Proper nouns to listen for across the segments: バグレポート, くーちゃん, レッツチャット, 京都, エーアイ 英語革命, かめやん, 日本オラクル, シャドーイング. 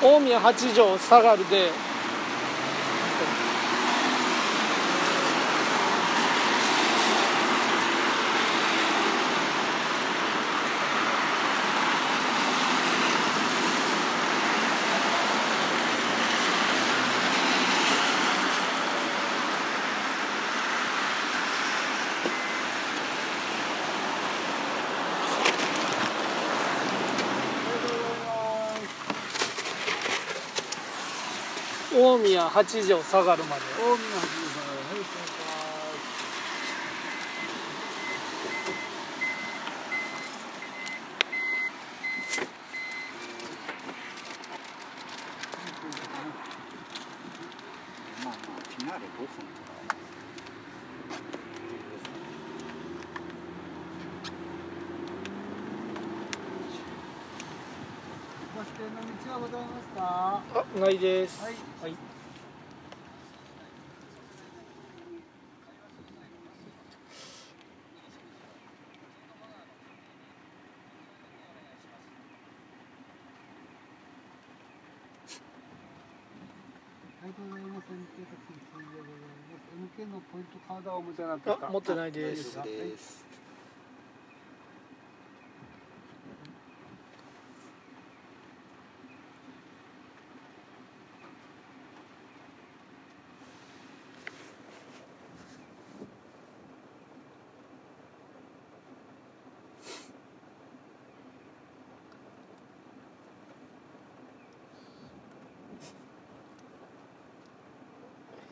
大宮八条サガルで大宮八条下がるまで。大宮八条下がる。ないです。はい。はい。MK のポイントカードはお持ちになってた。持ってないです。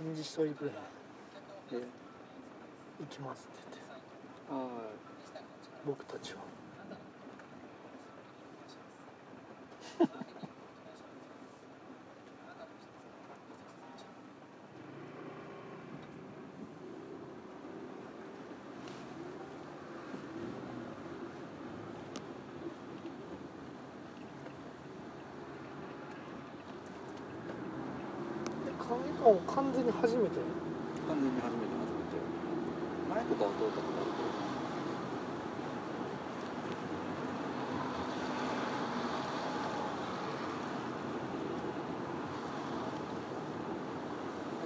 返事しといて、行きますって言って、僕たちはもう完全に初めて。初めて。前とかは通ったことあるけ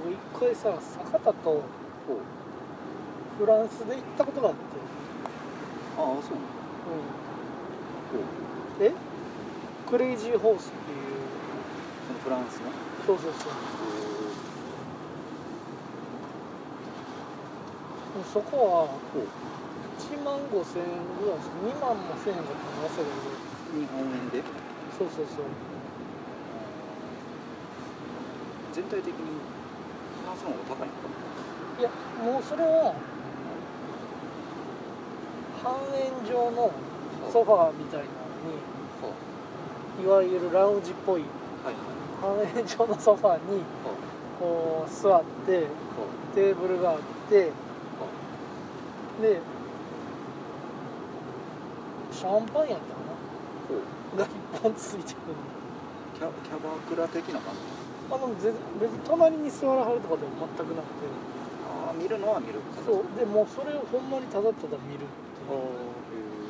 ど。俺一回さ、酒田とフランスで行ったことがあって。ああ、そうなの。うん。クレイジーホースっていう。そのフランスの。そうそうそう。そこは1万5,000円ぐらいです。2万5,000円だったの忘れてる。日本円で？そうそうそう。全体的にフランスの方が高いのかな？いや、もうそれは半円状のソファーみたいなのに、いわゆるラウンジっぽい半円状のソファーにこう座ってテーブルがあって。で、シャンパンやったかなが一本ついてくるキャバクラ的な感じ。別に隣に座らはるとかでも全くなくて、見るのは見る。そうで、もうそれをほんまにただただ見るっ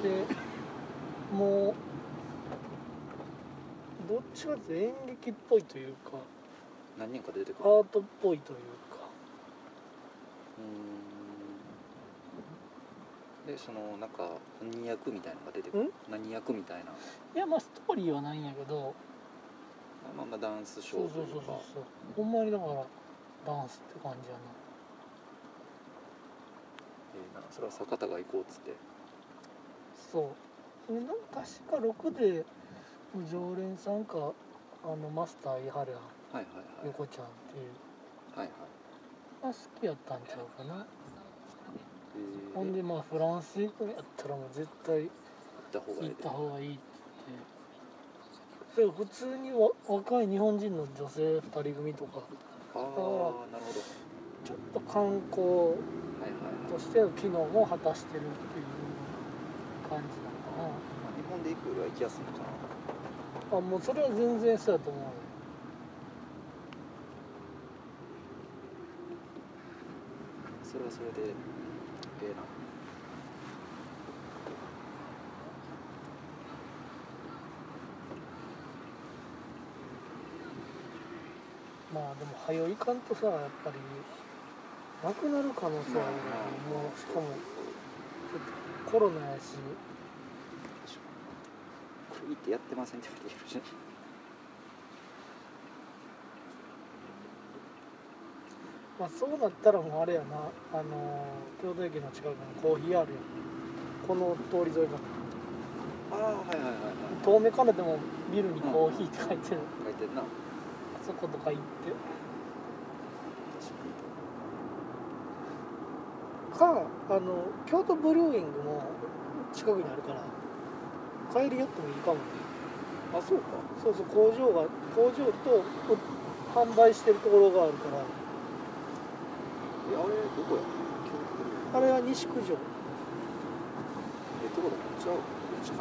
ていう。で、もうどっちかって演劇っぽいというか、何人か出てくるアートっぽいというか。で、そのなんか何役みたいなのが出てくる。何役みたいな。いや、まあストーリーはないんやけど、まあダンスショーというか。そうほんまにだからダンスって感じやな。それは坂田が行こうっつって。そうなんか確か6で常連さんかマスター伊原横ちゃんっていう、まあ好きやったんちゃうかな。ほんで、まあフランス行くんやったらもう絶対行った方がいいって言って、普通に若い日本人の女性2人組とか、ちょっと観光としての機能も果たしてるっていう感じなのかな。日本で行くよりは行きやすいのかな。もうそれは全然そうやと思う。それはそれでええな。まあでも早いかんとさ、やっぱりなくなる可能性はあるから、もうしかもちょっとコロナやし、これ見てやってませんって言われるじゃない。まあそうなったらもうあれやな、京都駅の近くのコーヒーあるやん、この通り沿いかな。ああ、はいはいはい、はい、遠目からでもビルにコーヒーって書いてる、書いてるな。あそことか行ってか、京都ブルーイングも近くにあるから帰り寄ってもいいかもね。あ、そうか。そうそう、工場と販売してるところがあるから。あれどこや？あれは西九条。どこだ？じゃあ近い。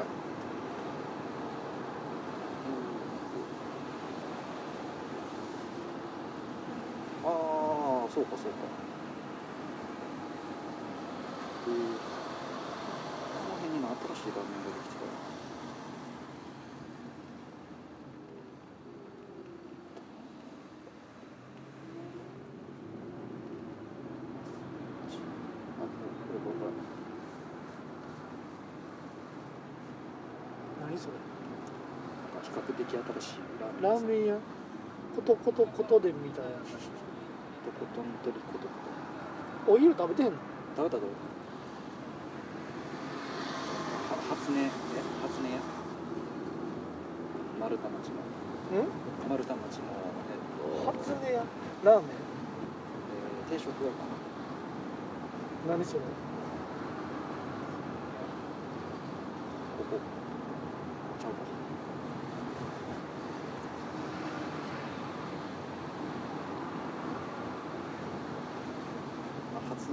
ああ、そうかそうか。この辺にも新しい画面ができてたな。ラーメン屋ことでみたいな。とことんとりこと。お昼食べてんの？食べたぞ。初音や。丸太町の。ん？丸太町の初音やラーメン。定食屋かな。何それ？ここ。ちゃうか。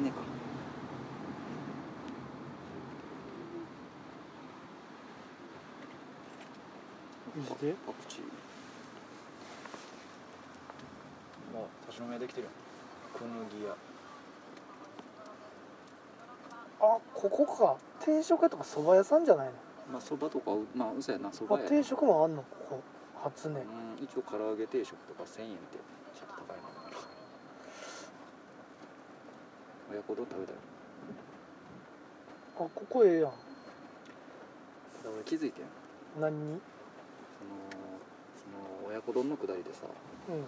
ねか。でパクチー。まあ立ち飲みできてるよ。小麦屋。あ、ここか。定食屋とか蕎麦屋さんじゃないの？まあ蕎麦とか、まあうそやな、蕎麦屋。定食もあんのここ。初音。うん、一応唐揚げ定食とか1,000円ってちょっと高いな。親子丼食べたよ。あ、ここええやん。ただ俺気づいてん。何に？その親子丼のくだりでさ、うん、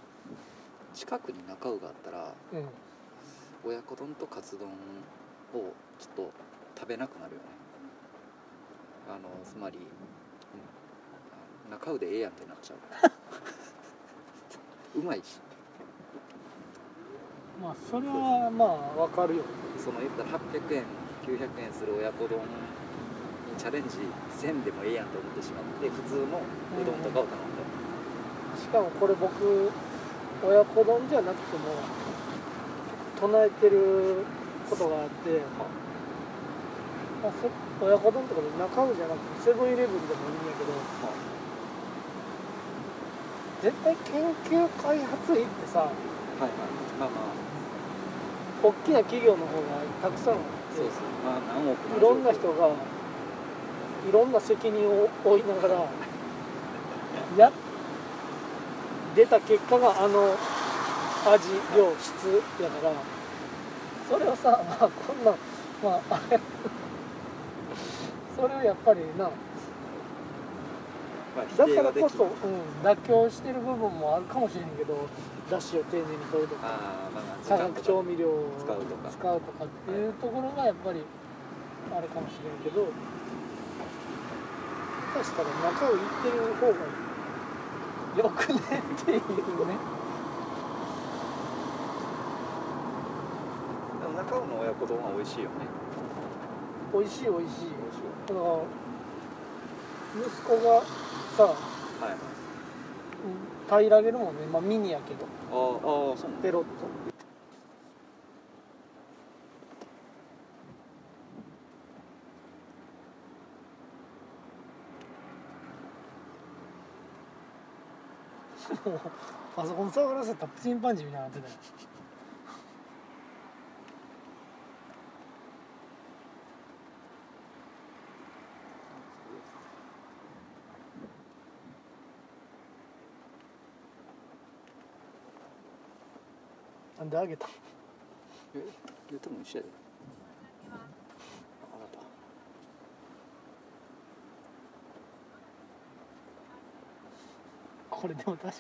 近くに中尾があったら、うん、親子丼とカツ丼をちょっと食べなくなるよね。つまり、うん、中尾でええやんってなっちゃう。うまいし。まあそれはまあわかるよ。その言ったら800円900円する親子丼にチャレンジせんでもええやんと思ってしまって、普通のうどんとかを頼んだ、うん、しかもこれ僕親子丼じゃなくても唱えてることがあって、まあ親子丼ってことで中尾じゃなくてセブンイレブンでもいいんやけど、絶対研究開発費ってさ、はいはい、まあまあ大きな企業の方がたくさんあって、そうそう、まあ、何億もいろんな人がいろんな責任を負いながら出た結果が味量質やから、それをさ、まあ、こんな、まあ、あれそれをやっぱりな、だからこそ、うん、妥協してる部分もあるかもしれんけど、だしを丁寧に取るとか、化学調味料を使うとかっていうところがやっぱりあれかもしれんけど、確かに中をいってる方がよくねっていうね。でも中尾の親子丼は美味しいよね。美味しい美味しい。だから息子がさ、はい、平らげるもんね、まあ、ミニやけど、ああそう、ね、ペロッと。パソコン触らせたらチンパンジーみたいになってたよ。なんであげた。え、多分一緒やで。これでも確かに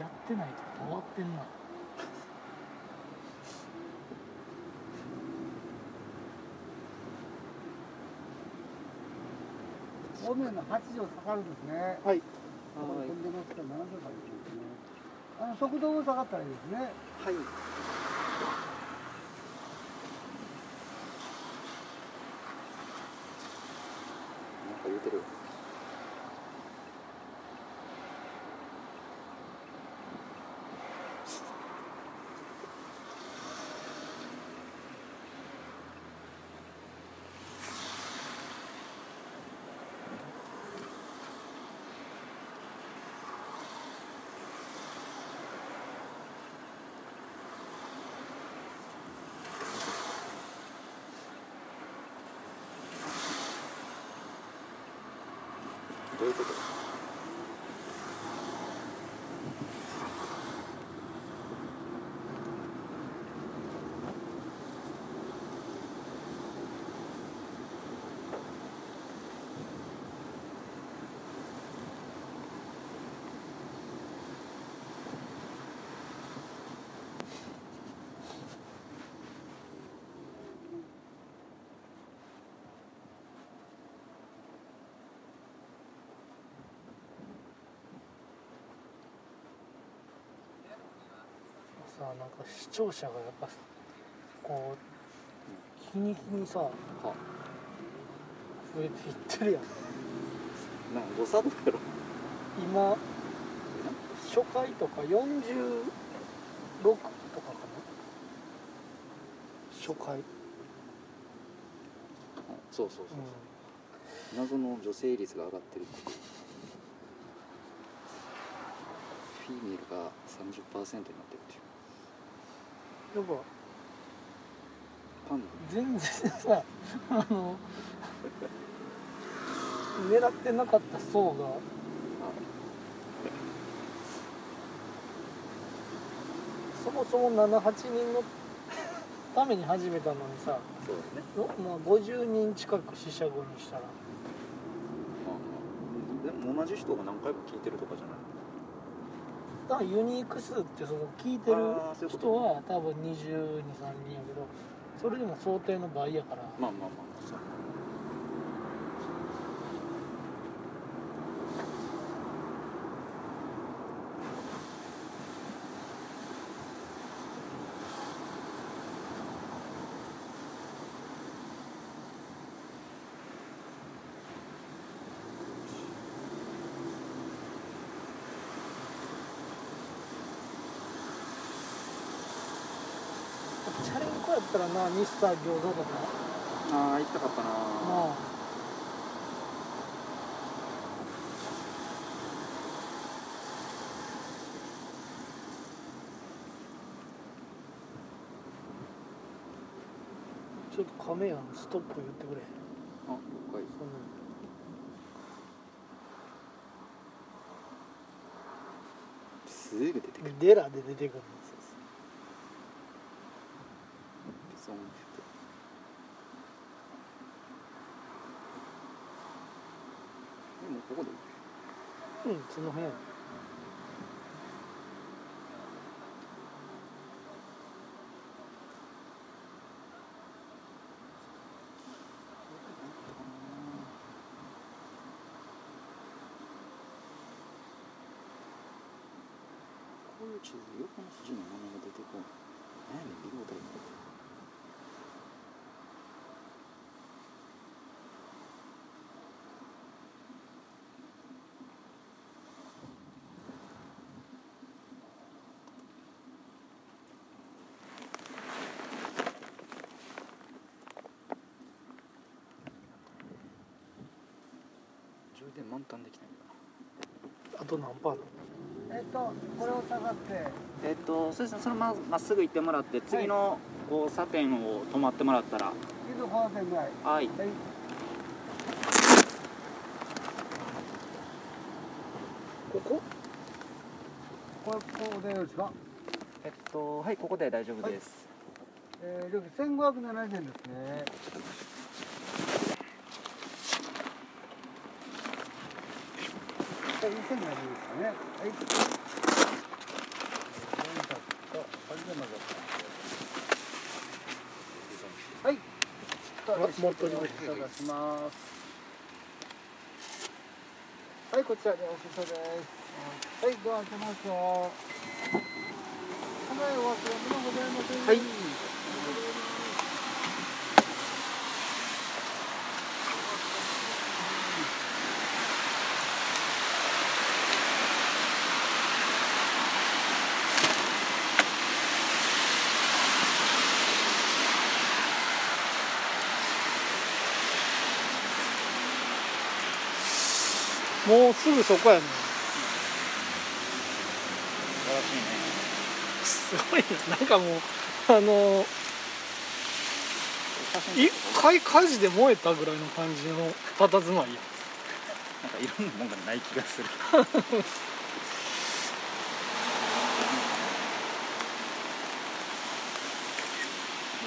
やってないと終わってんな。方面の8条下がるんですね。はい。飛んでますから7条下がるんですね。速度も下がったらいいですね。はい。なんか言うてる。どういうこと？さあ、なんか視聴者がやっぱこう日に日にさ、増えていってるやん。なんか誤差だろ。今初回とか46とかかな。初回。そうそうそうそう。謎の女性率が上がってる。フィーメールが 30% になってるっていう。やっぱ全然さ狙ってなかった層がそもそも78人のために始めたのにさ、そうですね、まあ、50人近く四捨五入したら、でも同じ人が何回も聞いてるとかじゃない。だからユニーク数ってその聞いてる人は多分22、3人やけど、それでも想定の倍やから。まあまあまあ。そう。チャリンコやったらな、ミスター餃子とか。ああ、行きたかったな。ああ。ちょっとカメやん、ストップ言ってくれ。あ、了解。すぐ出てくる。デラで出てくる。でもここでいい。うん、その辺。こういう地図、横の筋の名前が出てこない。何で色を出るの？で満タンできないかな。あと何パート？これを下がって。そうですね。そのまっすぐ行ってもらって、次の交差点を止まってもらったら。次の交差点ぐらい。はい。はい。ここ？ここでよろしいか？はい、ここで大丈夫です。料金1570円ですね。はい、1570円ですね。はい。はい。もう一度お願いします。はい、こちらでお支払いです。はい、ドア開けましょう。はい、お忘れ物ございません。はい。もうすぐそこやね。素晴らしいね。すごいな。なんかもう一回火事で燃えたぐらいの感じの佇まいや。なんかいろんなもんがない気がする。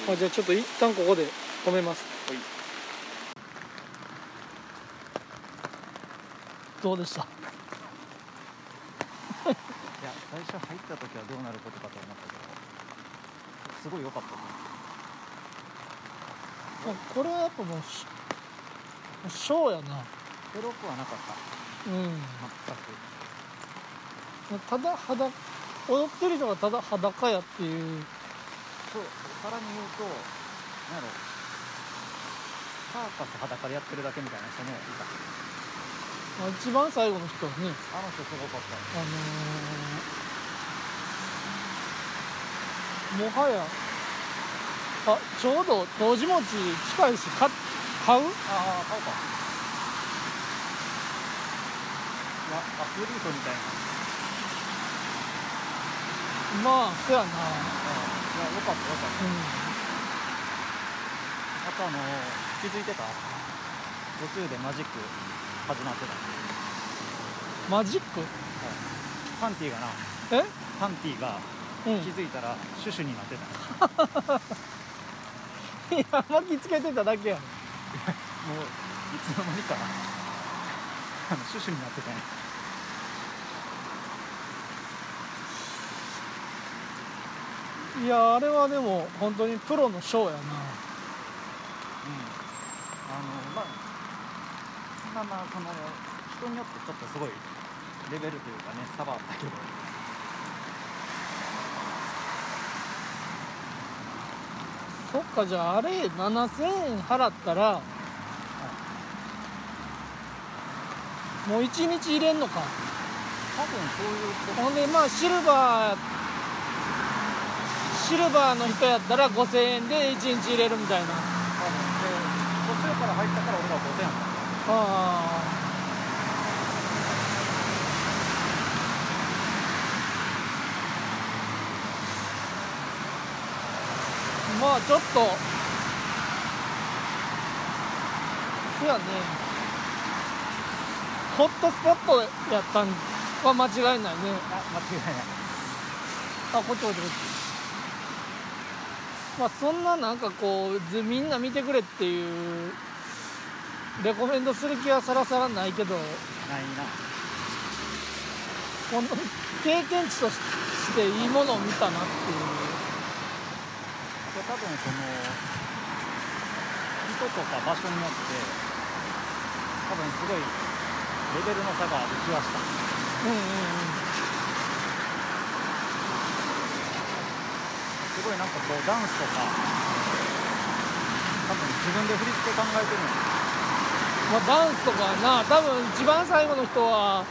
まあじゃあちょっと一旦ここで止めます。はい、どうでした？いや、最初入った時はどうなることかと思ったけど、すごい良かったね。これはやっぱもうショーやな。エロくはなかった。うん。全く。ただ踊ってる人がただ裸やっていう。そう。さらに言うと、なんやろ、サーカス裸でやってるだけみたいな人もいた。一番最後の人はね、あの人すごかった、もはやちょうどとうじ餅近いし買うああ、買うか。いや、アスリートみたいな。まあ、そやな。いや、よかったよかった、うん、あと気づいてた？途中でマジック始まってた。マジック？はい、パンティーがな。え？パンティーが気づいたらシュシュになってた。いや、巻きつけてただけやん。もういつの間にかシュシュになってたね。いや、あれはでも本当にプロのショーやな。うん。まあ。まあその人によってちょっとすごいレベルというかね、差はあったけど、そっか、じゃああれ7000円払ったら、はい、もう1日入れんのか多分。そういうこと。ほんでまあシルバーの人やったら5000円で1日入れるみたいな。多分途中から入ったから俺ら5000円だった。ああ、まあちょっとそうやね、ホットスポットやったんは間違いないね。あ、間違いない。あ、こっちまあそんな、なんかこうみんな見てくれっていうレコメンドする気はさらさらないけど、ないな。本当に経験値としていいものを見たなっていう。多分その人とか場所によって多分すごいレベルの差がある気はした。すごいなんかこうダンスとか多分自分で振り付け考えてるの。まあ、ダンスとかな、多分一番最後の人は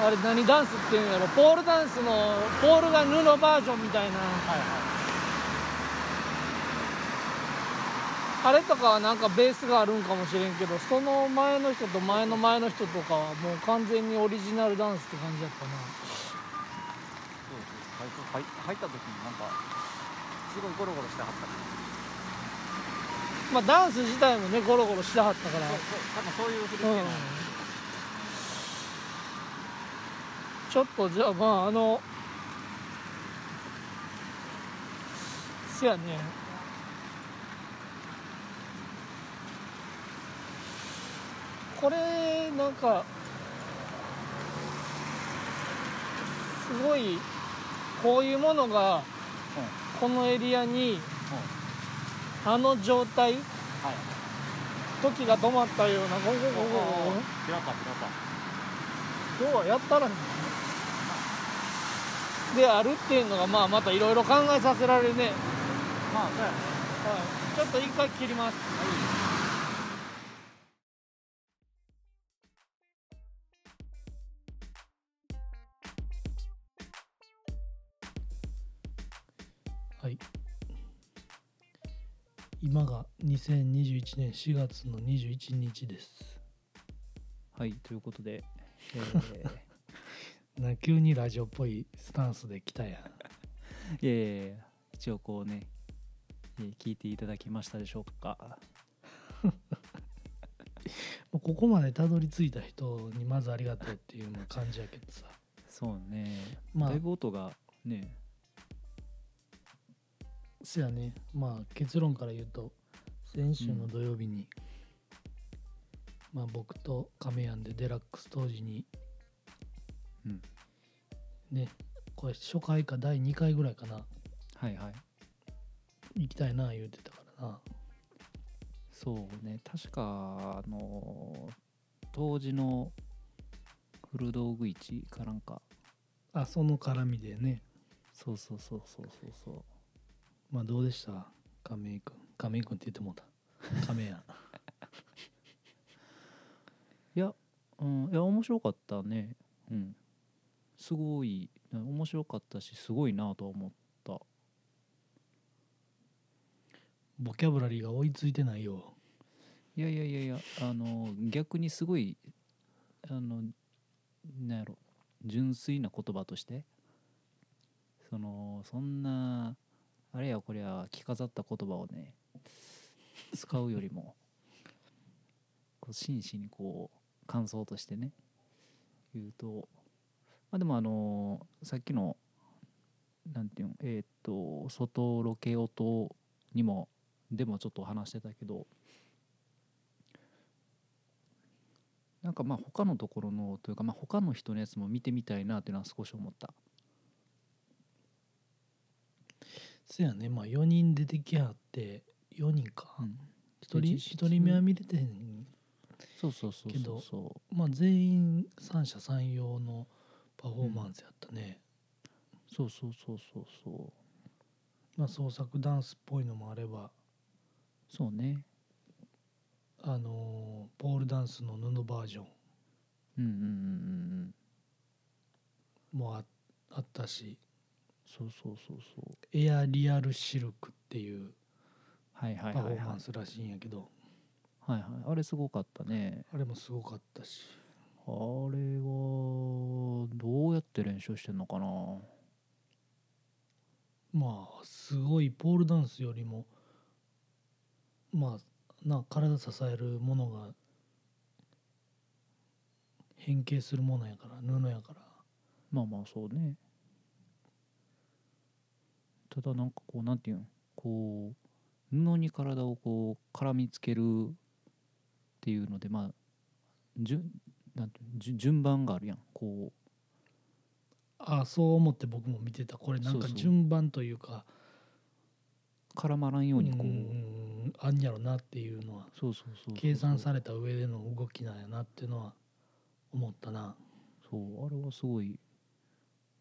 あれ何ダンスっていうんやろ、ポールダンスのポールが布バージョンみたいな、はいはい、あれとかはなんかベースがあるんかもしれんけど、その前の人と前の前の人とかはもう完全にオリジナルダンスって感じだったな。そうです。入った時になんかすごいゴロゴロしてはったね。まあ、ダンス自体もねゴロゴロしてはったから、そういう振り付けなの、ちょっとじゃあまあせやね。これなんかすごいこういうものがこのエリアにあの状態、時が止まったような今日はやったらねであるっていうのが、まあ、またいろいろ考えさせられるね。まあそうやね、はい、ちょっと一回切ります、はい。今が2021年4月の21日です。はい、ということで、な急にラジオっぽいスタンスで来たやん。いやいやいや、一応こうね、聞いていただきましたでしょうか。ここまでたどり着いた人にまずありがとうっていう感じやけどさ。そうね、まあ、だいぶ音がね。せやね、まあ結論から言うと先週の土曜日に、まあ僕と亀やんでデラックス当時に、ね、これ初回か第2回ぐらいかな、はいはい、行きたいな言うてたからな。そうね、確か当時の古道具市かなんか、あ、その絡みでね。そうそうそうそうそうそう。まあどうでした、亀井くん。亀井くんって言ってもうた。亀やん。いや、うん、いや面白かったね。うん。すごい面白かったし、すごいなと思った。ボキャブラリーが追いついてないよ。いやいやいやいや、逆にすごいなんやろ、純粋な言葉として、そんなあれやこれは着飾った言葉をね使うよりもこう真摯にこう感想としてね言うと、まあでもさっきのなんていうの外ロケ音にもでもちょっと話してたけど、なんかまあ他のところのというか、まあ他の人のやつも見てみたいなっていうのは少し思った。そうやね、まあ4人出てきはって4人か、うん、1人目は見れてへん。そうそうそうそう、けどまあ全員三者三様のパフォーマンスやったね、うん、そうそうそうそうそう。まあ創作ダンスっぽいのもあれば、そうね、ポールダンスの布バージョン、うんうんうんうん、もう あったし、そうそうそうそう、エアリアルシルクっていうパフォーマンスらしいんやけど、はいはいはい、あれすごかったね。あれもすごかったし、あれはどうやって練習してんのかな。まあすごいポールダンスよりもまあな体支えるものが変形するものやから、布やから、まあまあそうね。ただなんかこうなんていうん、こう布に体をこう絡みつけるっていうので、まあ順番があるやん、こう。ああ、そう思って僕も見てた。これなんか順番というか、そうそう絡まらんようにこう、あんやろなっていうのは、そうそうそうそう、計算された上での動きなんやなっていうのは思ったな。そう、あれはすごい、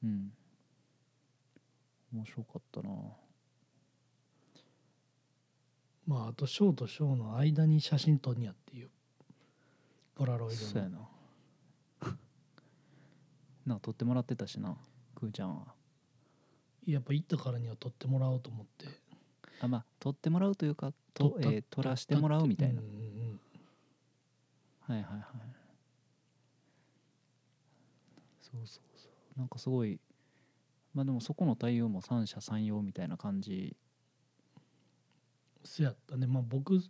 うん。面白かったな。まああとショーとショーの間に写真撮んやっていうポラロイドの。そうやな。なんか撮ってもらってたしな、くーちゃんは。やっぱ行ったからには撮ってもらおうと思って。あ、まあ撮ってもらうというか撮らしてもらうみたいな。うんうん、はいはいはい。そうそうそう。なんかすごい。まあでもそこの対応も三者三様みたいな感じそうやったね。まあ僕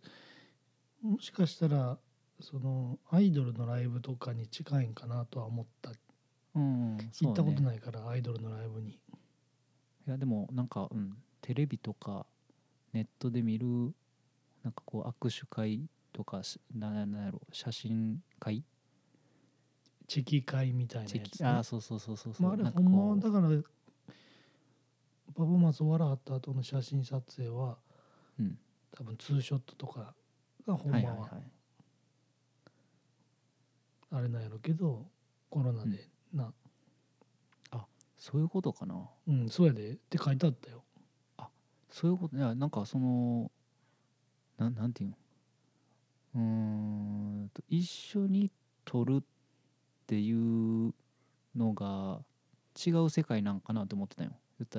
もしかしたらそのアイドルのライブとかに近いんかなとは思った、うんうんそうね、行ったことないからアイドルのライブに。いやでもなんか、うん、テレビとかネットで見るなんかこう握手会とかなんやろ写真会チェキ会みたいなやつ、ね、あそうそうそうそう、まあ、あれほんまだからパフォーマンス終わらはった後の写真撮影は、うん、多分ツーショットとかがほんまは、はいはいはい、あれなんやろけどコロナでな、うん、あそういうことかな、うんそうやでって書いてあったよ。あそういうこと、いやなんかそのなんていうの一緒に撮るっていうのが違う世界なんかなって思ってたよ。言っ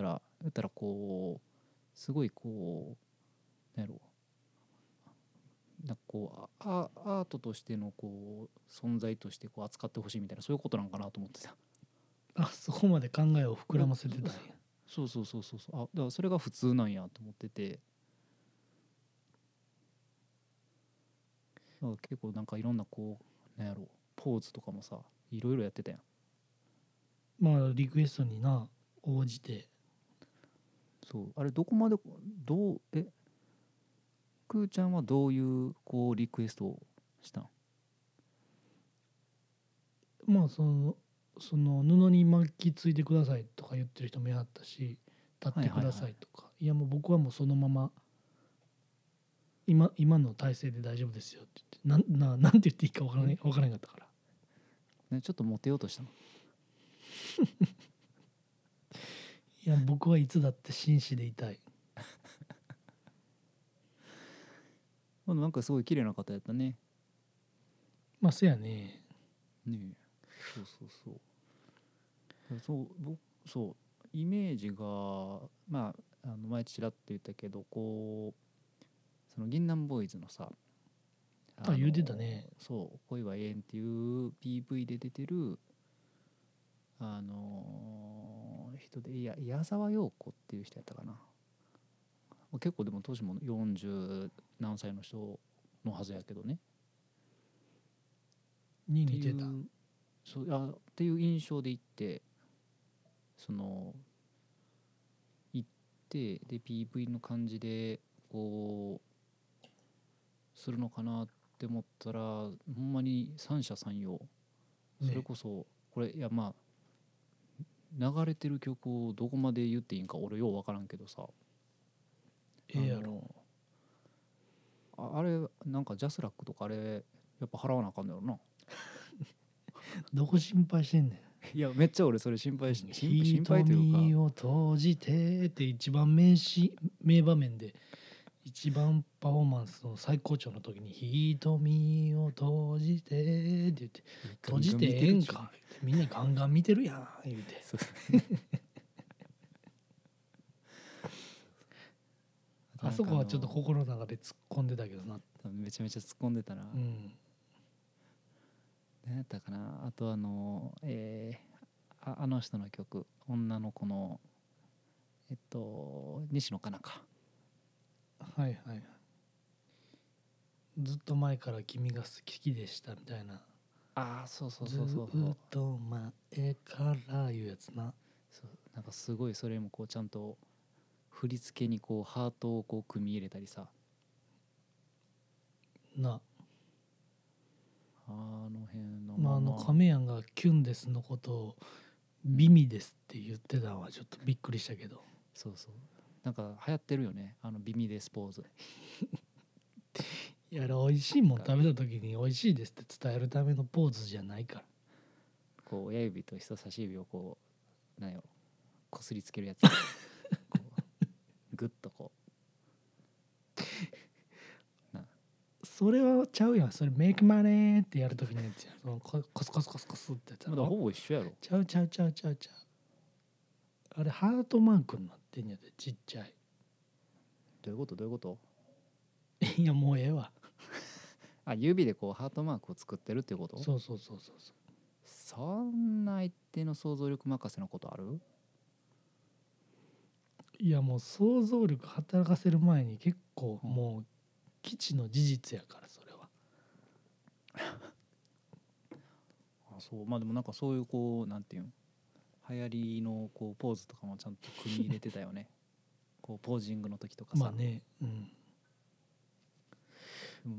たらこうすごいこうなんやろなんかこうアートとしてのこう存在としてこう扱ってほしいみたいなそういうことなんかなと思ってた。あそこまで考えを膨らませてたんや。そうそうそうそうそう。あだからそれが普通なんやと思ってて。結構なんかいろんなこうなんやろポーズとかもさいろいろやってたやん。まあリクエストにな応じて。そうあれどこまでどうくーちゃんはどういうこうリクエストをしたん？まあその布に巻きついてくださいとか言ってる人もやったし立ってくださいとか、はいはいはい、いやもう僕はもうそのまま。今の体制で大丈夫ですよって言ってなんて言っていいか分からなかったから、ね、ちょっとモテようとしたのいや僕はいつだって紳士でいたいなんかすごい綺麗な方やったね。まあせやねねえそうそうそうそうイメージがまあ前ちらっと言ったけどこうその銀杏ボーイズのさあ言うてたねそう恋は永遠っていう PV で出てる人で矢沢陽子っていう人やったかな。結構でも当時も40何歳の人のはずやけどねに似てたっていう印象で行ってその行ってで PV の感じでこうするのかなって思ったらほんまに三者三様それこそこれいやまあ流れてる曲をどこまで言っていいんか俺よう分からんけどさやろあれなんかジャスラックとかあれやっぱ払わなあかんだろうなどこ心配してんねん。いやめっちゃ俺それ心配というか瞳を閉じてって一番名場面で一番パフォーマンスの最高潮の時に瞳を閉じてって言って閉じてええんかみんなガンガン見てるやん言うてあそこはちょっと心の中で突っ込んでたけどなめちゃめちゃ突っ込んでたな、うん、何やったかなあとあの人の曲女の子の西野カナかはいはいずっと前から君が好きでしたみたいなあそうそうそうそうずっと前からいうやつなそうなんかすごいそれもこうちゃんと振り付けにこうハートをこう組み入れたりさなあの辺のまあ亀やんがキュンですのことを美味ですって言ってたのはちょっとびっくりしたけどそうそうなんか流行ってるよね美味ですポーズいやあれ美味しいもん食べた時に美味しいですって伝えるためのポーズじゃないからこう親指と人差し指をこう何やろこすりつけるやつこうグッとこうなそれはちゃうやんそれメイクマネーってやる時のやつやそのコスコスコスコスってやつまだほぼ一緒やろちゃうあれハートマークになってんやでちっちゃいどういうこといやもうええわあ指でこうハートマークを作ってるってことそうそんな一定の想像力任せのことある？いやもう想像力働かせる前に結構もう基地の事実やからそれはあそうまあでもなんかそういうこうなんていうの流行りのこうポーズとかもちゃんと組み入れてたよねこうポージングの時とかさ、まあね、うん、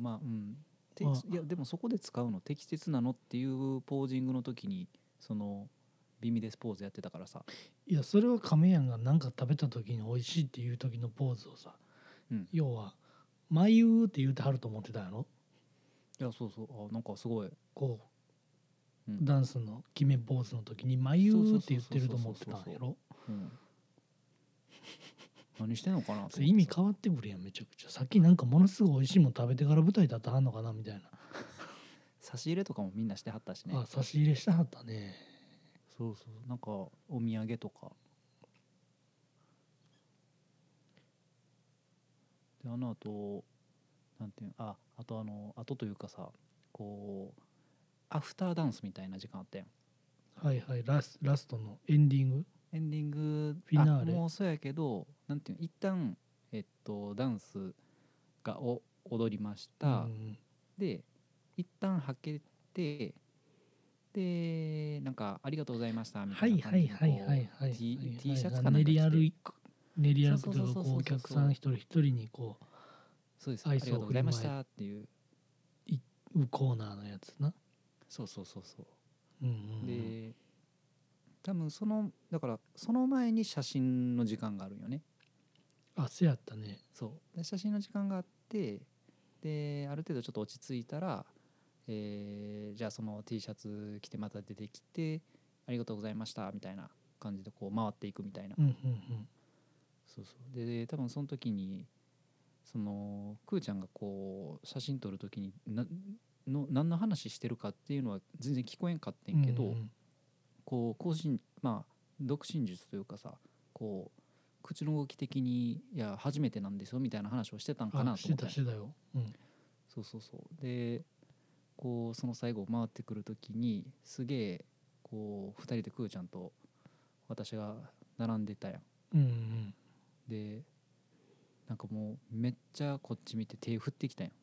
まあ、うん、まあ、いやでもそこで使うの適切なのっていうポージングの時にそのビミデスポーズやってたからさ、いやそれは亀やんが何か食べた時に美味しいっていう時のポーズをさ、うん、要はマイユーって言うてはると思ってたやろ。いやそうそう、あなんかすごいこう、うん、ダンスの決めポーズの時にマイユーって言ってると思ってたんやろ。何してんのかなって。意味変わってくるやんめちゃくちゃ。さっきなんかものすごい美味しいもん食べてから舞台立ってはんのかなみたいな差し入れとかもみんなしてはったしね。あ、差し入れしてはったね。そうそう、なんかお土産とかで、あのあとなんていう、あ、あとあのあとというかさ、こうアフターダンスみたいな時間あったやん。はいはい、ラストのエンディングフィナーレもそうやけど、なんていうの、一旦ダンスがを踊りました、うん、で一旦はけて、でなんかありがとうございましたみたいな感じで、はいはいはいはいはい、T シャツかなんか着て練り歩くというか、お客さん一人一人にこう、そうです、ありがとうございましたっていうコーナーのやつな。そうそうそうそう、うんうんうん、で多分そのだからその前に写真の時間があるよね。あ、そうやったね。そうで写真の時間があって、である程度ちょっと落ち着いたら、じゃあその T シャツ着てまた出てきてありがとうございましたみたいな感じでこう回っていくみたいな、うんうんうん、そうそう。で多分その時にそのくーちゃんがこう写真撮る時に何の話してるかっていうのは全然聞こえんかってんけど、うんうん、こうまあ独身術というかさ、こう口の動き的にいや初めてなんですよみたいな話をしてたんかなと思って。してたよ、うん、そうそうそう。でこうその最後回ってくる時にすげえこう2人でくーちゃんと私が並んでたやん、うんうん、でなんかもうめっちゃこっち見て手振ってきたやん。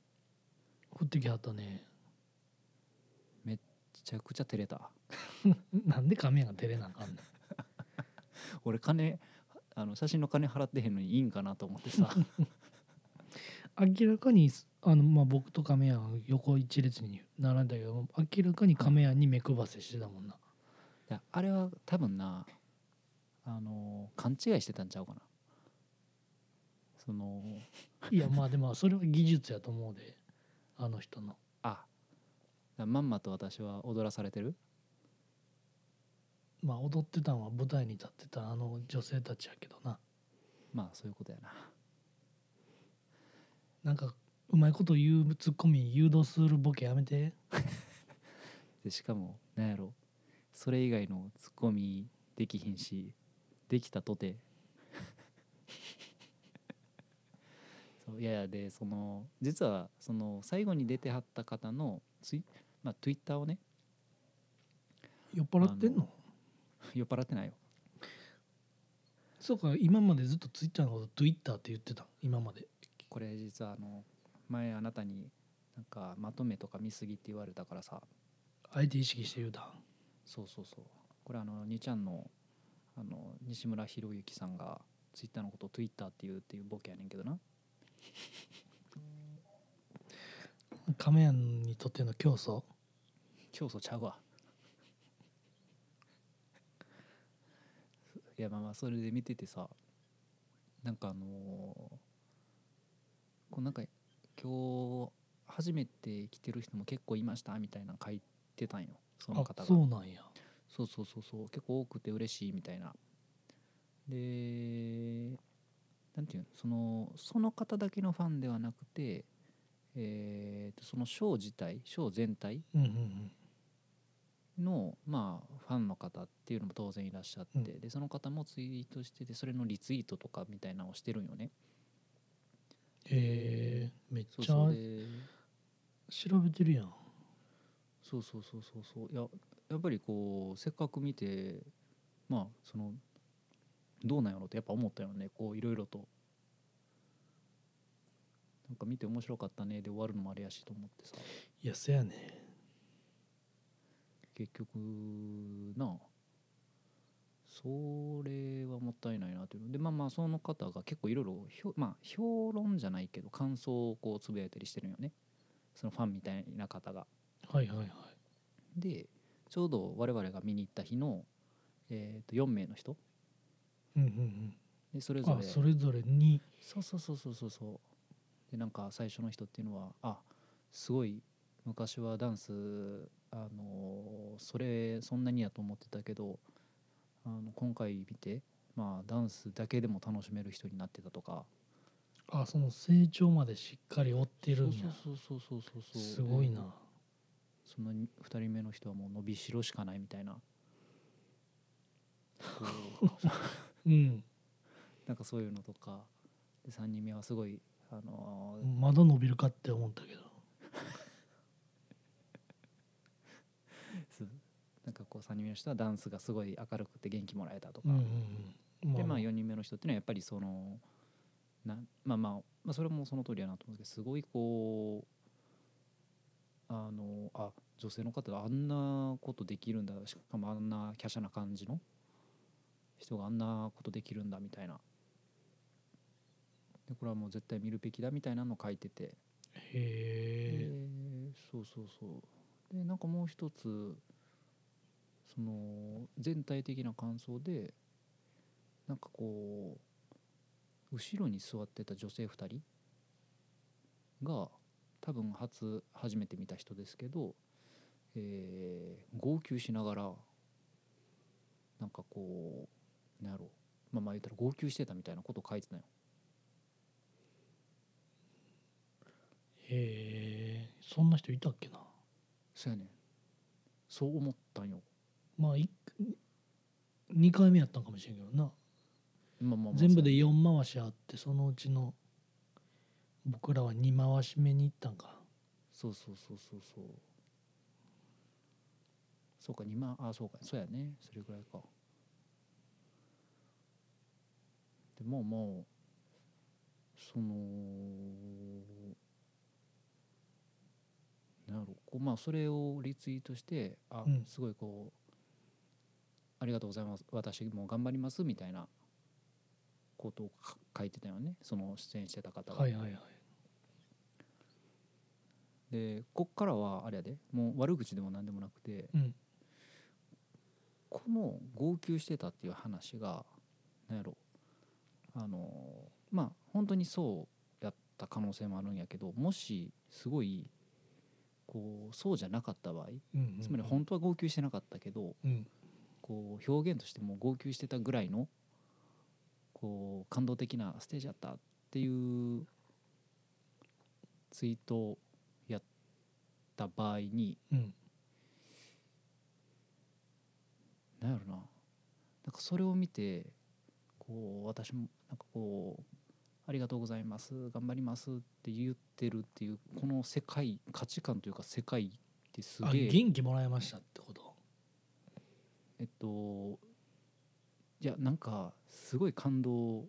振ってきはったね。めっちゃくちゃ照れたなんで亀が照れなあかんねん俺写真の金払ってへんのにいいんかなと思ってさ明らかにまあ、僕と亀屋横一列に並んだけど、明らかに亀屋に目配せしてたもんな。いやあれは多分な、勘違いしてたんちゃうかな。そのいやまあでもそれは技術やと思うで、あの人の。あ、まんまと私は踊らされてる。まあ踊ってたのは舞台に立ってたあの女性たちやけどな。まあそういうことやな。なんかうまいこと言うツッコミ誘導するボケやめてでしかもなんやろ、それ以外のツッコミできひんし、できたとていやいや、でその実はその最後に出てはった方のまあ、Twitter をね。酔っ払ってんの？酔っ払ってないよ。そうか、今までずっと Twitter のこと Twitter って言ってた。今までこれ実は前あなたになんかまとめとか見すぎって言われたからさ、あえて意識して言うた。そうそうそう、これ2ちゃんの西村博之さんが Twitter のことを Twitter って言うっていうボケやねんけどな。亀屋にとっての競争ちゃうわ。いやまあそれで見ててさ、なんかこうなんか今日初めて来てる人も結構いましたみたいなの書いてたんよ、その方が。あ、そうなんや。そうそうそうそう、結構多くて嬉しいみたいな。でなんていうの、その方だけのファンではなくて、そのショー全体の、うんうんうん、まあファンの方っていうのも当然いらっしゃって、うん、でその方もツイートしてて、それのリツイートとかみたいなのをしてるんよね。めっちゃそう調べてるやん。そうそうそうそうそう、やっぱりこうせっかく見て、まあそのどうなんやろうってやっぱ思ったよね。こういろいろとなんか見て面白かったねで終わるのもあれやしと思ってさ。いやそやね、結局な、それはもったいないなというので、まあまあその方が結構いろいろ評論じゃないけど感想をこうつぶやいたりしてるんよね、そのファンみたいな方が。はいはいはい。でちょうど我々が見に行った日の、4名の人、うんうんうん、でそれぞれそれぞれにそうで、なんか最初の人っていうのはすごい昔はダンスそんなにやと思ってたけど今回見て、まあ、ダンスだけでも楽しめる人になってたとか。その成長までしっかり追ってるんや。そうすごいな。その2人目の人はもう伸びしろしかないみたいなうん、なんかそういうのとかで、3人目はすごいまだ伸びるかって思ったけどなんかこう3人目の人はダンスがすごい明るくて元気もらえたとか、でまあ4人目の人っていうのはやっぱりそのそれもその通りやなと思うけど、すごいこう女性の方があんなことできるんだ、しかもあんな華奢な感じの人があんなことできるんだみたいな、でこれはもう絶対見るべきだみたいなのを書いてて、そうでなんかもう一つその全体的な感想で、なんかこう後ろに座ってた女性2人が多分初めて見た人ですけど、号泣しながらなんかこうなんやろう、まあ言ったら号泣してたみたいなことを書いてたよ。へえ、そんな人いたっけな。そうやねん、そう思ったんよ。まあ2回目やったんかもしれんけどな、全部で4回しあって、そのうちの僕らは2回し目に行ったんか。そうか2万、そうか、そうやね、それぐらいか。でももうそのなんやろう、こうそれをリツイートしてすごいこうありがとうございます、私も頑張りますみたいなことを書いてたよね、その出演してた方が。はいはいはい。でこっからはあれやで、もう悪口でも何でもなくて、この号泣してたっていう話が何やろ本当にそうやった可能性もあるんやけど、もしすごいこうそうじゃなかった場合、つまり本当は号泣してなかったけど、こう表現としても号泣してたぐらいのこう感動的なステージだったっていうツイートをた場合に、なんやろな、なんかそれを見てこう私もなんかこうありがとうございます頑張りますって言ってるっていうこの世界価値観というか世界ってすげえ元気もらいましたってこと。いやなんかすごい感動、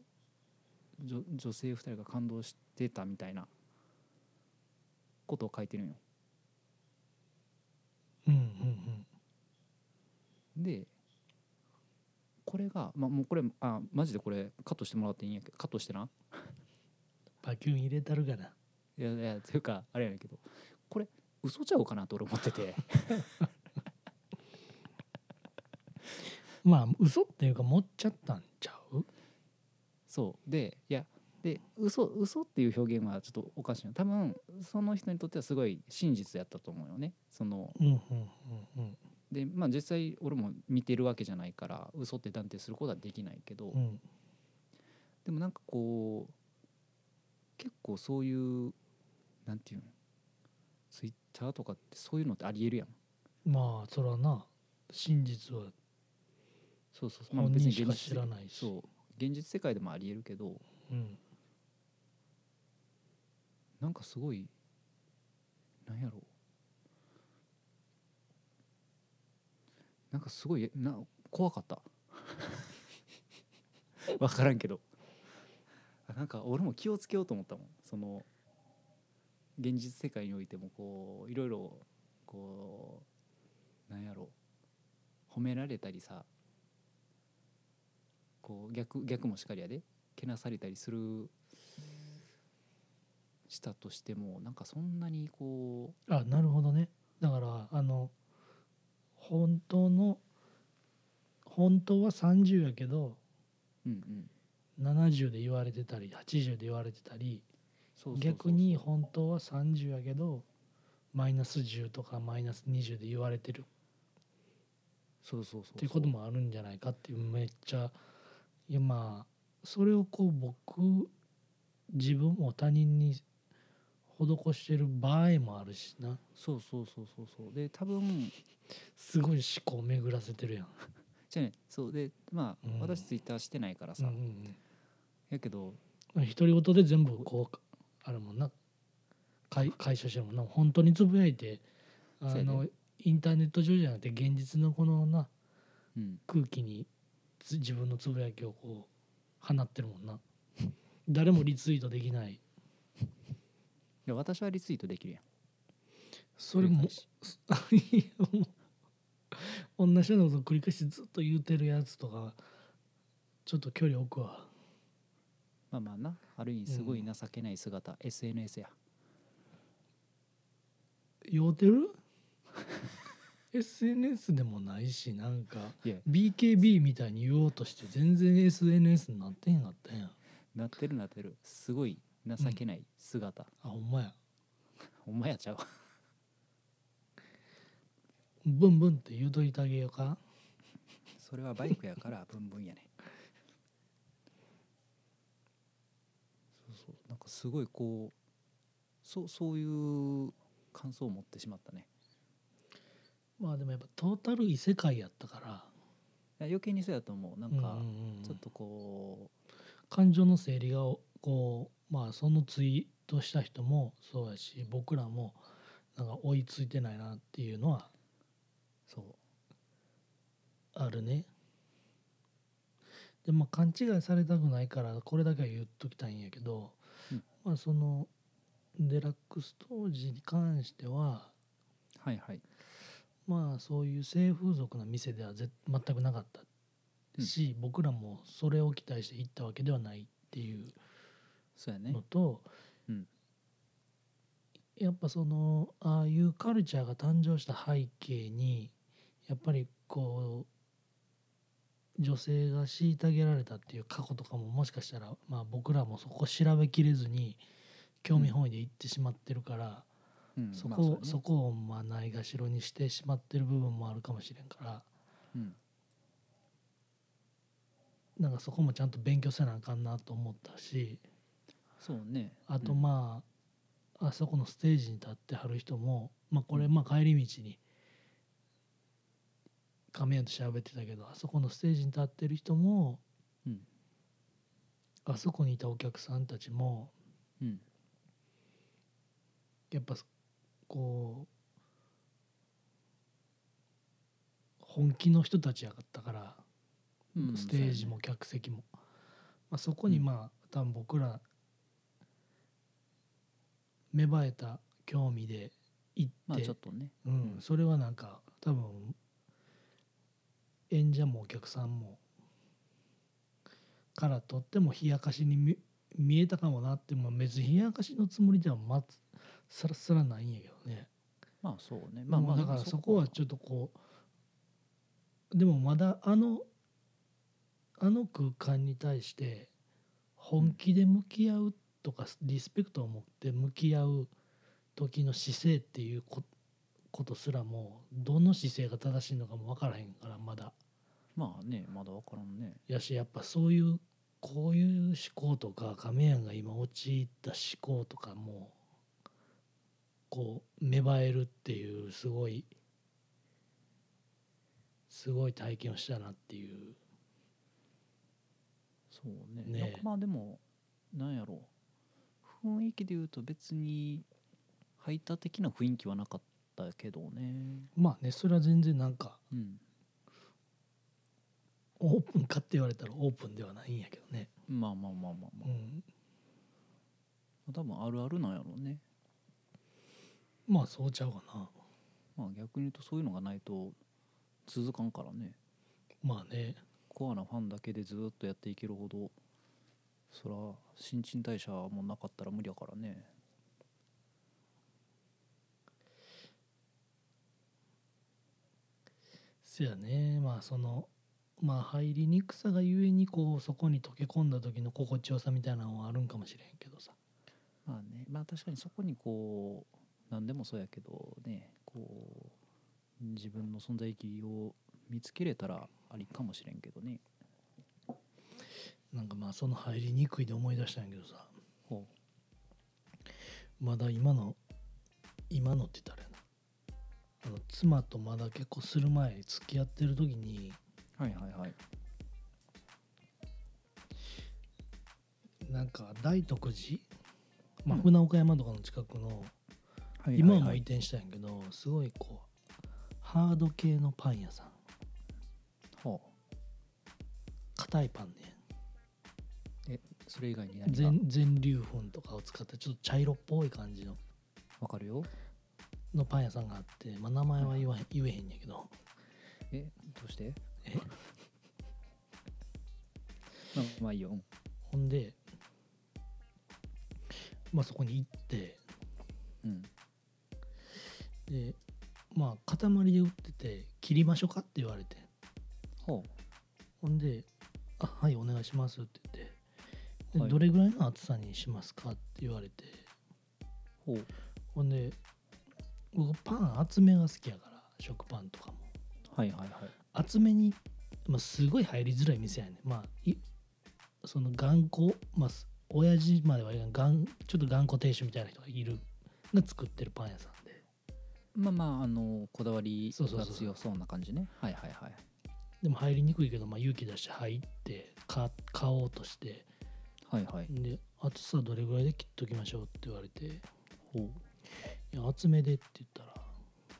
女性2人が感動してたみたいなことを書いてるんよ。でこれが、もうこれマジでこれカットしてもらっていいんやけど、カットしてなバキュン入れたるかな。いやというかあれやねんけど、これ嘘ちゃおうかなと俺思ってて嘘っていうか持っちゃったんちゃう。そうで、いやで嘘っていう表現はちょっとおかしいな。多分その人にとってはすごい真実やったと思うよね、そので実際俺も見てるわけじゃないから嘘って断定することはできないけど、でもなんかこう結構そういうなんていうのツイッターとかってそういうのってありえるやん。そらな、真実は本人しか知らないし、現実世界でもありえるけど、なんかすごいなんやろう、なんかすごい怖かった分からんけど、なんか俺も気をつけようと思ったもん。その現実世界においてもこういろいろこうなんやろう褒められたりさ、こう逆もしかりやでけなされたりするしたとしてもなんかそんなにこう、あ、なるほどね。だから本当は30やけど、うんうん、70で言われてたり80で言われてたり、そうそうそうそう、逆に本当は30やけどマイナス10とかマイナス20で言われてる、そうそうそうそうっていうこともあるんじゃないかっていう、めっちゃ、いや、まあそれをこう自分も他人に施してる場合もあるしな。そうそうそうそうそう。で多分すごい思考を巡らせてるやん。じゃあね、そうでまあ、うん、私ツイッターしてないからさ、うんうん、やけど独り言で全部こうあるもんな、解消してるもんな。本当につぶやいてインターネット上じゃなくて現実のこのな、うん、空気に自分のつぶやきをこう放ってるもんな。誰もリツイートできない。いや私はリツイートできるやん。それも同じようなことを繰り返しずっと言うてるやつとかちょっと距離置くわ。まあまあな、ある意味すごい情けない姿、うん、SNS や酔うてるSNS でもないし、なんか BKB みたいに言おうとして全然 SNS になってへんかったやん。なってるすごい情けない姿、うん、あ、ほんまやちゃうブンブンって言うといてあげようか。それはバイクやからブンブンやね。そうなんかすごいこうそういう感想を持ってしまったね。まあでもやっぱトータル異世界やったから余計にそうやと思う。なんかちょっとこう、感情の整理がこう、まあ、そのツイートした人もそうやし僕らもなんか追いついてないなっていうのはそうあるね。でも勘違いされたくないからこれだけは言っときたいんやけど、うん、まあそのデラックス当時に関しては、はいはい、まあそういう性風俗な店では全くなかったし、うん、僕らもそれを期待して行ったわけではないっていうのと、そうやね。うん、やっぱそのああいうカルチャーが誕生した背景にやっぱりこう女性が虐げられたっていう過去とかももしかしたら、まあ、僕らもそこ調べきれずに興味本位で行ってしまってるから、うん、そこをまあないがしろにしてしまってる部分もあるかもしれんから、うん、なんかそこもちゃんと勉強せなあかんなと思ったし、そうね、あとまあ、うん、あそこのステージに立ってはる人も、まあ、これまあ帰り道に亀屋と喋ってたけど、あそこのステージに立ってる人も、うん、あそこにいたお客さんたちも、うん、やっぱこう本気の人たちやったから。ステージも客席も、うん、まあ、そこにまあ多分僕ら芽生えた興味で行って、まあちょっとね、うん、それはなんか多分演者もお客さんもからとっても冷やかしに見えたかもなって、まあ、別に冷やかしのつもりではさらさらないんやけどね。まあそうね、まあまあだからそこはちょっとこう、でもまだあの空間に対して本気で向き合うとかリスペクトを持って向き合う時の姿勢っていうことすらもどの姿勢が正しいのかも分からへんから、まだまあね、まだ分からんねやし、やっぱそういうこういう思考とか亀屋が今陥った思考とかもこう芽生えるっていうすごい体験をしたなっていう。そうね、なんかまあでもなんやろう、雰囲気でいうと別に排他的な雰囲気はなかったけどね。まあね、それは全然なんか、うん、オープンかって言われたらオープンではないんやけどね。まあまあまあまあまあ、うん、多分あるあるなんやろうね。まあそうちゃうかな。まあ逆に言うとそういうのがないと続かんからね。まあね、コアなファンだけでずっとやっていけるほど、そら新陳代謝もなかったら無理やからね。そやね。まあそのまあ入りにくさがゆえにこうそこに溶け込んだ時の心地よさみたいなのはあるんかもしれんけどさ。まあね、まあ確かにそこにこう何でもそうやけどね、こう自分の存在意義を見つけれたらありかもしれんけどね。なんかまあその入りにくいで思い出したんやけどさ、ほうまだ今のって言ったらやな、あの妻とまだ結構する前付き合ってる時に、はいはいはい、なんか大徳寺、まあ、船岡山とかの近くの、うん、今はもう移転したんやけど、はいはいはい、すごいこうハード系のパン屋さん、ほう硬いパンね。それ以外に何か全粒粉とかを使ってちょっと茶色っぽい感じの、わかるよのパン屋さんがあって、まあ、名前は言えへんやけど、どうしてまあいいよ。ほんで、まあ、そこに行って、うん、でまあ塊で売ってて切りましょうかって言われて、ほうほんであはいお願いしますって言って、で、はい、どれぐらいの厚さにしますかって言われて、ほうほんで僕パン厚めが好きやから食パンとかも、はいはいはい、厚めに、まあ、すごい入りづらい店やね。まあその頑固、まあ、親父まではいかんちょっと頑固亭主みたいな人がいるが作ってるパン屋さんで、まあまあ、こだわりが強そうな感じね。そうそうそうそう、はいはいはい。でも入りにくいけど、まあ、勇気出して入って買おうとして、はいはい、で厚さどれぐらいで切っときましょうって言われて、ほういや厚めでって言ったら、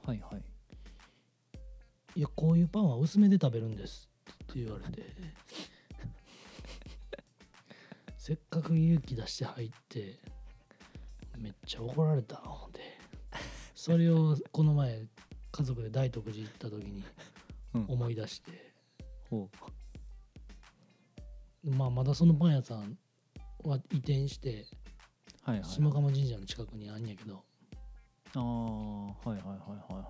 はいはいいやこういうパンは薄めで食べるんですって言われてせっかく勇気出して入ってめっちゃ怒られたので、それをこの前家族で大徳寺行った時に思い出して、うん、ほうまあまだそのパン屋さんは移転して、はいはいはい、下鴨神社の近くにあんやけど、ああはいはいはいはいはい。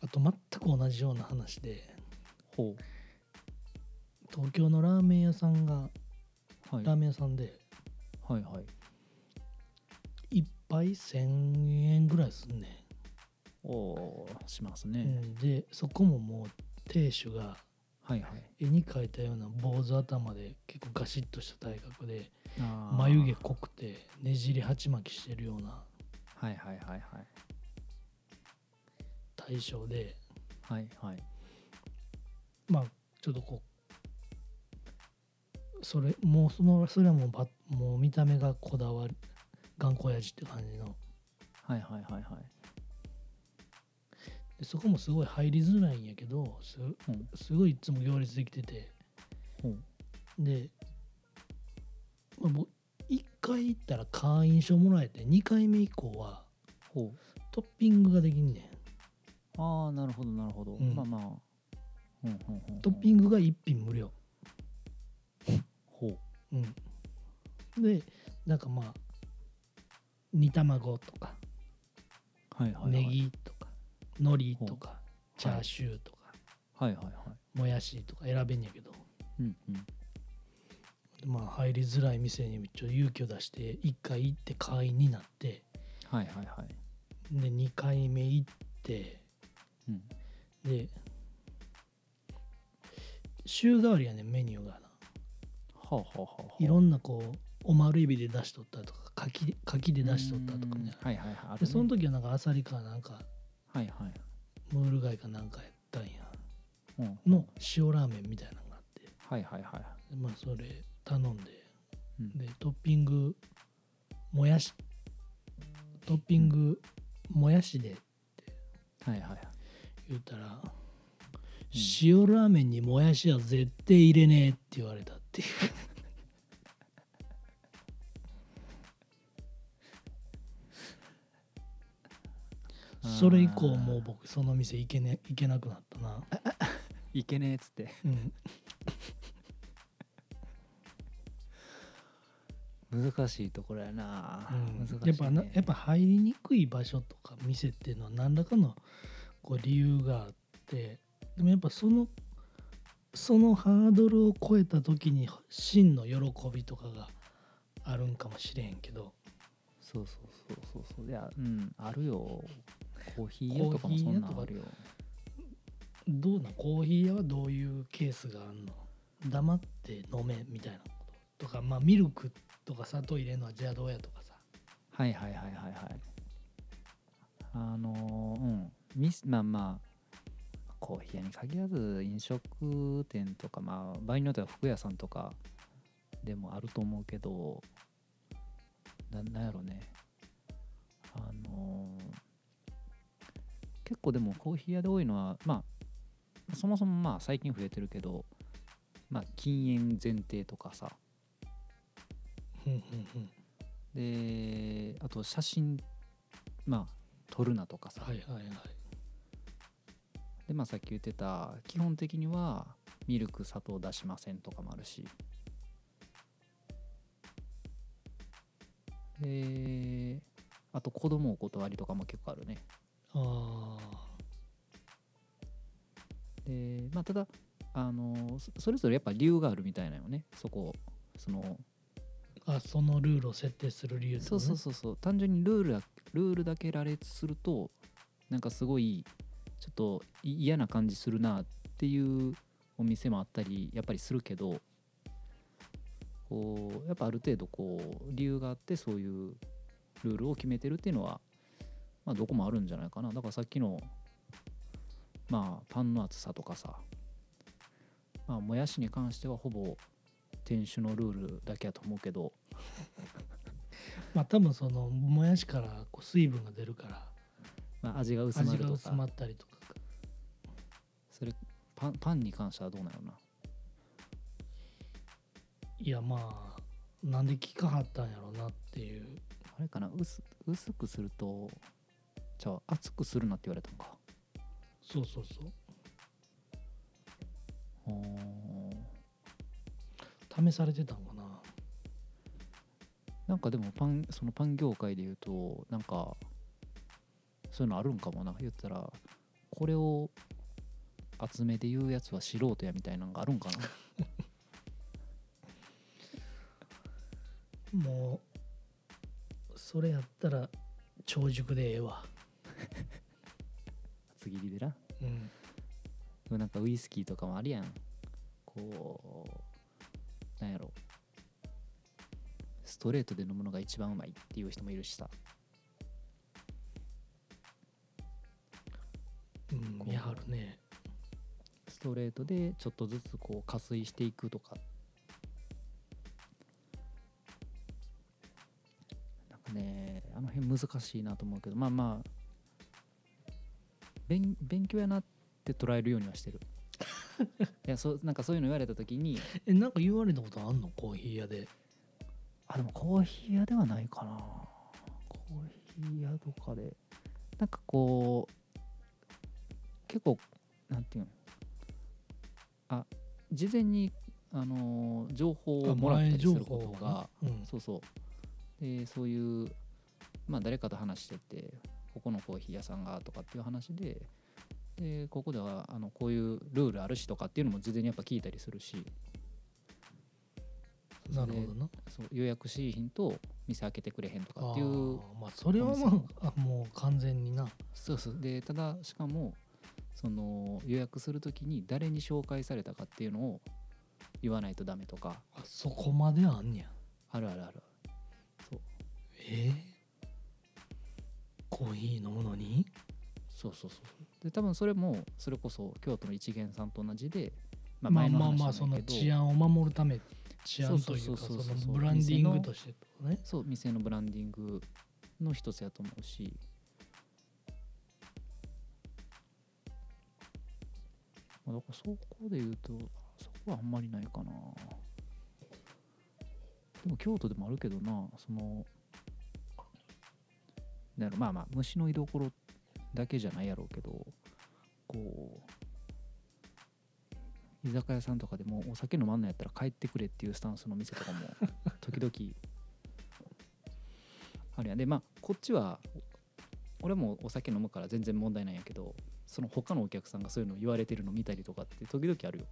あと全く同じような話で、ほう東京のラーメン屋さんが、はい、ラーメン屋さんで、はいはい1杯1000円ぐらいすんねん。おーしますね。でそこももう亭主が、はいはい、絵に描いたような坊主頭で結構ガシッとした体格で、眉毛濃くてねじり鉢巻きしてるような、はいはいはいはい、対象で、はいはい、まあちょっとこうそれもうそれはもう見た目がこだわり頑固やじって感じの、はいはいはいはい。でそこもすごい入りづらいんやけど、うん、すごいいつも行列できてて、うん、で、まあ、もう1回行ったら会員証もらえて2回目以降はほうトッピングができんねん。ああなるほどなるほど、うん、まあまあ、うんうんうんうん、トッピングが1品無料。ほう、うん、でなんかまあ煮卵とか、はいはいはい、ネギとか海苔とかチャーシューとか、はいはいはいはい、もやしとか選べんやけど、うんうん、まあ入りづらい店にめっちゃ勇気を出して1回行って会員になって、はいはいはい、で2回目行って。うん、で週替わりやねメニューがな、はあはあはあ、いろんなこうお丸エビで出しとったとか柿で出しとったとかみたいな、はいはいはい、でその時はなんかアサリかなんか、はいはい、ムール貝かなんかやったんや、うん、の塩ラーメンみたいなのがあって、はいはいはい、まあそれ頼んで、うん、でトッピングもやしトッピングもやしでって、はいはいはい、言ったら、うん、塩ラーメンにもやしは絶対入れねえって言われたっていうそれ以降もう僕その店行けなくなったないけねえっつって、うん、難しいところやな、うん、難しいね、やっぱ入りにくい場所とか店っていうのは何らかのこう理由があって、でもやっぱそのハードルを超えた時に真の喜びとかがあるんかもしれんけど、そうそうそうそう、いや、うん、あるよ。コーヒー屋とかもそんなんあるよ。どうな、コーヒー屋はどういうケースがあんの？黙って飲めみたいなこととか、まあミルクとか砂糖入れるのは邪道やとかさ。はいはいはいはいはい。うん、まあまあコーヒー屋に限らず飲食店とか、まあ場合によっては服屋さんとかでもあると思うけど、なんやろね、結構でもコーヒー屋で多いのは、まあそもそもまあ最近増えてるけど、まあ禁煙前提とかさ、であと写真まあ撮るなとかさ、はいはいはい、でまあさっき言ってた基本的にはミルク砂糖出しませんとかもあるし。あと子供お断りとかも結構あるね。あで、まあ、ただそれぞれやっぱ理由があるみたいなよね。そのルールを設定する理由とかね。そうそうそう、単純にルールだけ羅列するとなんかすごいちょっと嫌な感じするなっていうお店もあったりやっぱりするけど、こうやっぱある程度こう理由があってそういうルールを決めてるっていうのは、まあ、どこもあるんじゃないかな。だからさっきの、まあ、パンの厚さとかさ、まあ、もやしに関してはほぼ店主のルールだけやと思うけどまあ多分そのもやしからこう水分が出るから、まあ、味が薄まるとか味が薄まったりとか、それパンに関してはどうなのかな。いやまあなんで聞かはったんやろうなっていう、あれかな、薄くするとじゃあ厚くするなって言われたのか。そうそうそう、試されてたのかな。なんかでもそのパン業界でいうとなんかそういうのあるんかもな。言ったらこれを厚めで言うやつは素人やみたいなのがあるんかなもうそれやったら長熟でええわ厚切りでな、うん、でもなんかウイスキーとかもあるやん、こうなんやろ、ストレートで飲むのが一番うまいっていう人もいるしさ、うん、やはるね。ストレートでちょっとずつこう加水していくとかね、あの辺難しいなと思うけど、まあまあ勉強やなって捉えるようにはしてるいやなんかそういうの言われた時になんか言われたことあんのコーヒー屋で。あ、でもコーヒー屋ではないかな。コーヒー屋とかでなんかこう結構なんていうの、あ、事前に情報をもらったりすることが、ね、うん、そうそう、そういう、まあ、誰かと話しててここのコーヒー屋さんがとかっていう話 でここではこういうルールあるしとかっていうのも事前にやっぱ聞いたりするし。なるほどな。そう予約しひんと店開けてくれへんとかっていう。あ、まあ、それはもう完全にな。そうそう、でただしかもその予約するときに誰に紹介されたかっていうのを言わないとダメとか。あ、そこまであんねや。あるあるある。コーヒー飲むのに。そうそうそう、で多分それもそれこそ京都の一元さんと同じで、まあ、前の話なんだけど、まあまあその治安を守るため、治安というかそのブランディングとしてとね、そう店のブランディングの一つやと思うし、だからそこで言うとそこはあんまりないかな。でも京都でもあるけどな、そのだからまあまあ虫の居所だけじゃないやろうけど、こう居酒屋さんとかでもお酒飲まんのやったら帰ってくれっていうスタンスの店とかも時々あるやんで、まあこっちは俺もお酒飲むから全然問題ないんやけど、その他のお客さんがそういうの言われてるの見たりとかって時々あるよ。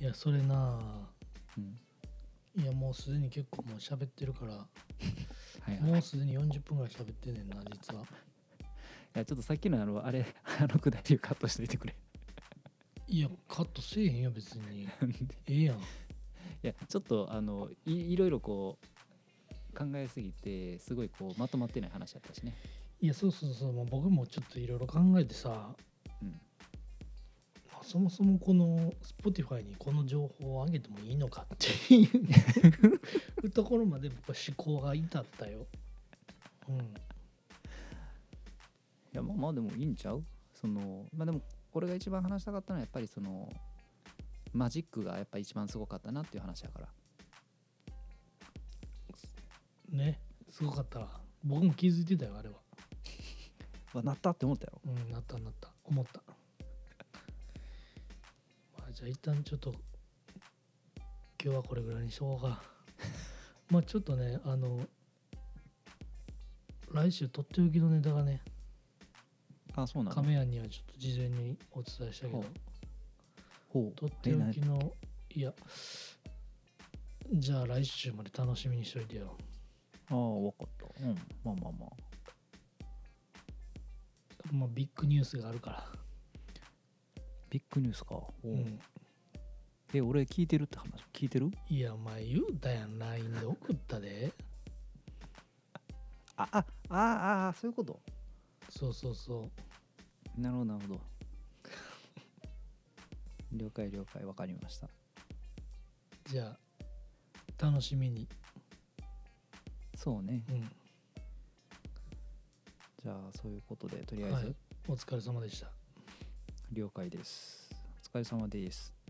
いやそれな、うん、いやもうすでに結構もう喋ってるからはい、はい、もうすでに40分ぐらい喋ってんねんな実は。いやちょっとさっきのあのくだりをカットしていてくれ。いやカットせえへんよ別にええやん。いやちょっといろいろこう考えすぎてすごいこうまとまってない話だったしね。いやそうそうそう、まあ、僕もちょっといろいろ考えてさ、うんまあ、そもそもこの Spotify にこの情報を上げてもいいのかっていうところまで僕は思考が至ったよ。うん。いやまあまあでもいいんちゃう。そのまあでも俺が一番話したかったのはやっぱりそのマジックがやっぱ一番すごかったなっていう話だから。ね、すごかったわ。僕も気づいてたよあれは。なったって思ったよ。うん、なった思った。まあじゃあ一旦ちょっと今日はこれぐらいにしとこうか。まあちょっとね来週とっておきのネタがね。あ、そうなの。亀屋にはちょっと事前にお伝えしたけど。ほう。とっておきのいやじゃあ来週まで楽しみにしといてよ。ああ分かった、うん、まあまあまあまあビッグニュースがあるから。ビッグニュースか。おう、うん、俺聞いてるって話聞いてる。いやお前言うたやん LINE で送ったであそういうこと。そうなるほど了解分かりました。じゃあ楽しみに。そうね、うん、じゃあそういうことでとりあえず、はい、お疲れ様でした。了解です。お疲れ様です。